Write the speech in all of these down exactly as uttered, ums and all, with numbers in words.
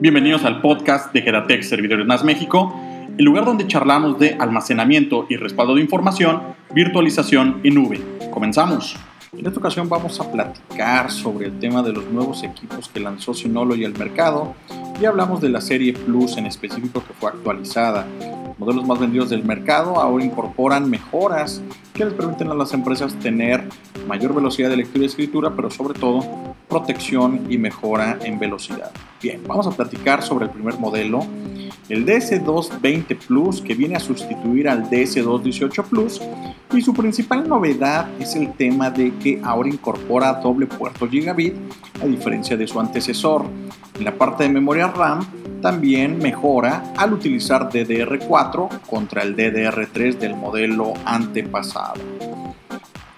Bienvenidos al podcast de Gedatech Servidores N A S México, el lugar donde charlamos de almacenamiento y respaldo de información, virtualización y nube. Comenzamos. En esta ocasión vamos a platicar sobre el tema de los nuevos equipos que lanzó Synology al mercado y hablamos de la serie Plus en específico que fue actualizada. Los modelos más vendidos del mercado ahora incorporan mejoras que les permiten a las empresas tener mayor velocidad de lectura y escritura, pero sobre todo protección y mejora en velocidad. Bien, vamos a platicar sobre el primer modelo, el D S doscientos veinte Plus, que viene a sustituir al D S doscientos dieciocho Plus, y su principal novedad es el tema de que ahora incorpora doble puerto gigabit, a diferencia de su antecesor. En la parte de memoria RAM también mejora al utilizar D D R cuatro contra el D D R tres del modelo antepasado.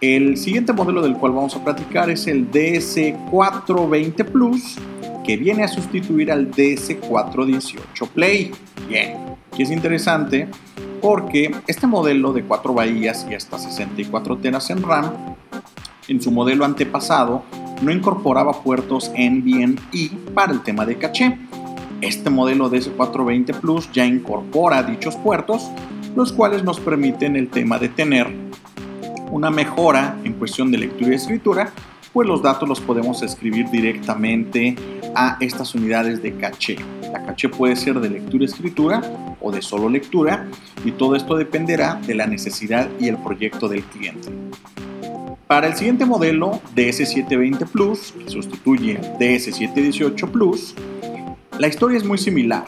El siguiente modelo del cual vamos a platicar es el D S cuatrocientos veinte Plus, que viene a sustituir al D S cuatrocientos dieciocho Play. Bien, y es interesante porque este modelo de cuatro bahías y hasta sesenta y cuatro teras en RAM, en su modelo antepasado no incorporaba puertos N V M E para el tema de caché. Este modelo D S cuatrocientos veinte Plus ya incorpora dichos puertos, los cuales nos permiten el tema de tener una mejora en cuestión de lectura y escritura, pues los datos los podemos escribir directamente a estas unidades de caché. La caché puede ser de lectura y escritura o de solo lectura, y todo esto dependerá de la necesidad y el proyecto del cliente. Para el siguiente modelo, D S setecientos veinte Plus, que sustituye al D S setecientos dieciocho Plus, la historia es muy similar.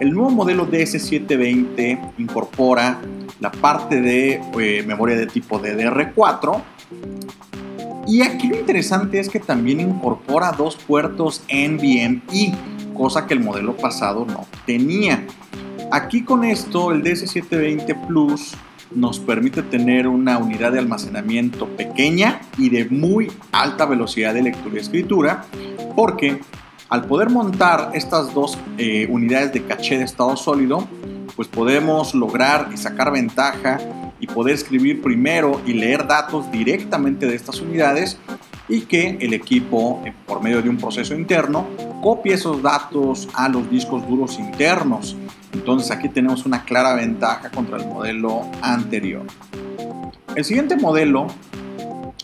El nuevo modelo D S setecientos veinte incorpora la parte de eh, memoria de tipo D D R cuatro, y aquí lo interesante es que también incorpora dos puertos N V M E, cosa que el modelo pasado no tenía. Aquí con esto el D S setecientos veinte Plus nos permite tener una unidad de almacenamiento pequeña y de muy alta velocidad de lectura y escritura, porque al poder montar estas dos eh, unidades de caché de estado sólido, pues podemos lograr y sacar ventaja y poder escribir primero y leer datos directamente de estas unidades, y que el equipo, por medio de un proceso interno, copie esos datos a los discos duros internos. Entonces aquí tenemos una clara ventaja contra el modelo anterior. El siguiente modelo,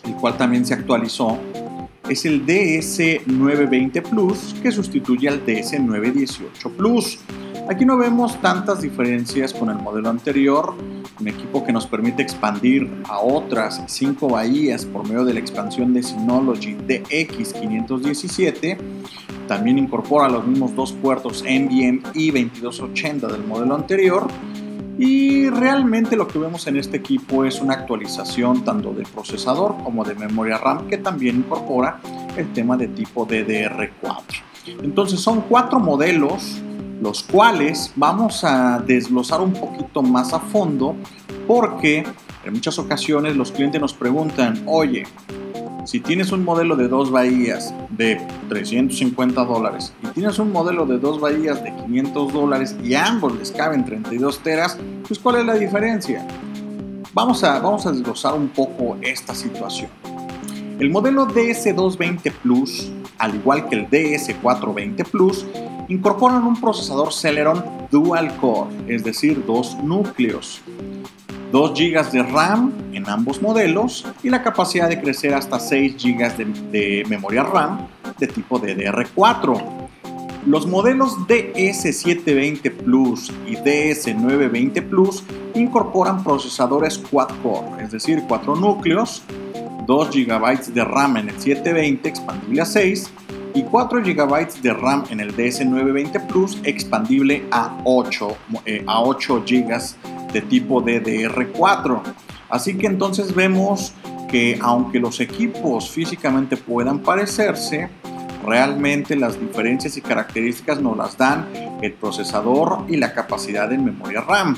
el cual también se actualizó, es el D S novecientos veinte Plus, que sustituye al D S novecientos dieciocho Plus. Aquí no vemos tantas diferencias con el modelo anterior, un equipo que nos permite expandir a otras cinco bahías por medio de la expansión de Synology D X quinientos diecisiete. También incorpora los mismos dos puertos N V M E veintidós ochenta del modelo anterior, y realmente lo que vemos en este equipo es una actualización tanto de procesador como de memoria RAM, que también incorpora el tema de tipo D D R cuatro. Entonces son cuatro modelos, los cuales vamos a desglosar un poquito más a fondo, porque en muchas ocasiones los clientes nos preguntan: oye, si tienes un modelo de dos bahías de trescientos cincuenta dólares y tienes un modelo de dos bahías de quinientos dólares y ambos les caben treinta y dos teras, pues ¿cuál es la diferencia? Vamos a, vamos a desglosar un poco esta situación. El modelo D S doscientos veinte Plus, al igual que el D S cuatrocientos veinte Plus, incorporan un procesador Celeron Dual Core, es decir, dos núcleos, dos gigas de RAM en ambos modelos y la capacidad de crecer hasta seis gigas de, de memoria RAM de tipo D D R cuatro. Los modelos D S setecientos veinte Plus y D S novecientos veinte Plus incorporan procesadores Quad Core, es decir, cuatro núcleos, dos gigas de RAM en el setecientos veinte expandible a seis, y cuatro gigas de RAM en el D S novecientos veinte Plus expandible a ocho, eh, a ocho gigas de tipo D D R cuatro. Así que entonces vemos que aunque los equipos físicamente puedan parecerse, realmente las diferencias y características nos las dan el procesador y la capacidad de memoria RAM.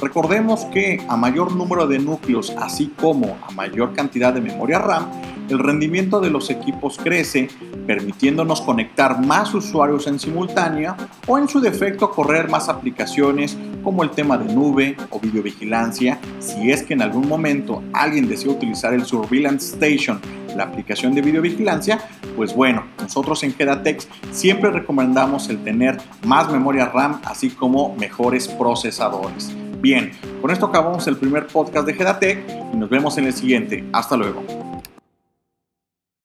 Recordemos que a mayor número de núcleos, así como a mayor cantidad de memoria RAM, el rendimiento de los equipos crece, permitiéndonos conectar más usuarios en simultánea o, en su defecto, correr más aplicaciones como el tema de nube o videovigilancia, si es que en algún momento alguien desea utilizar el Surveillance Station la aplicación de videovigilancia, pues bueno, nosotros en Gedatech siempre recomendamos el tener más memoria RAM, así como mejores procesadores. Bien, con esto acabamos el primer podcast de Gedatech y nos vemos en el siguiente. Hasta luego.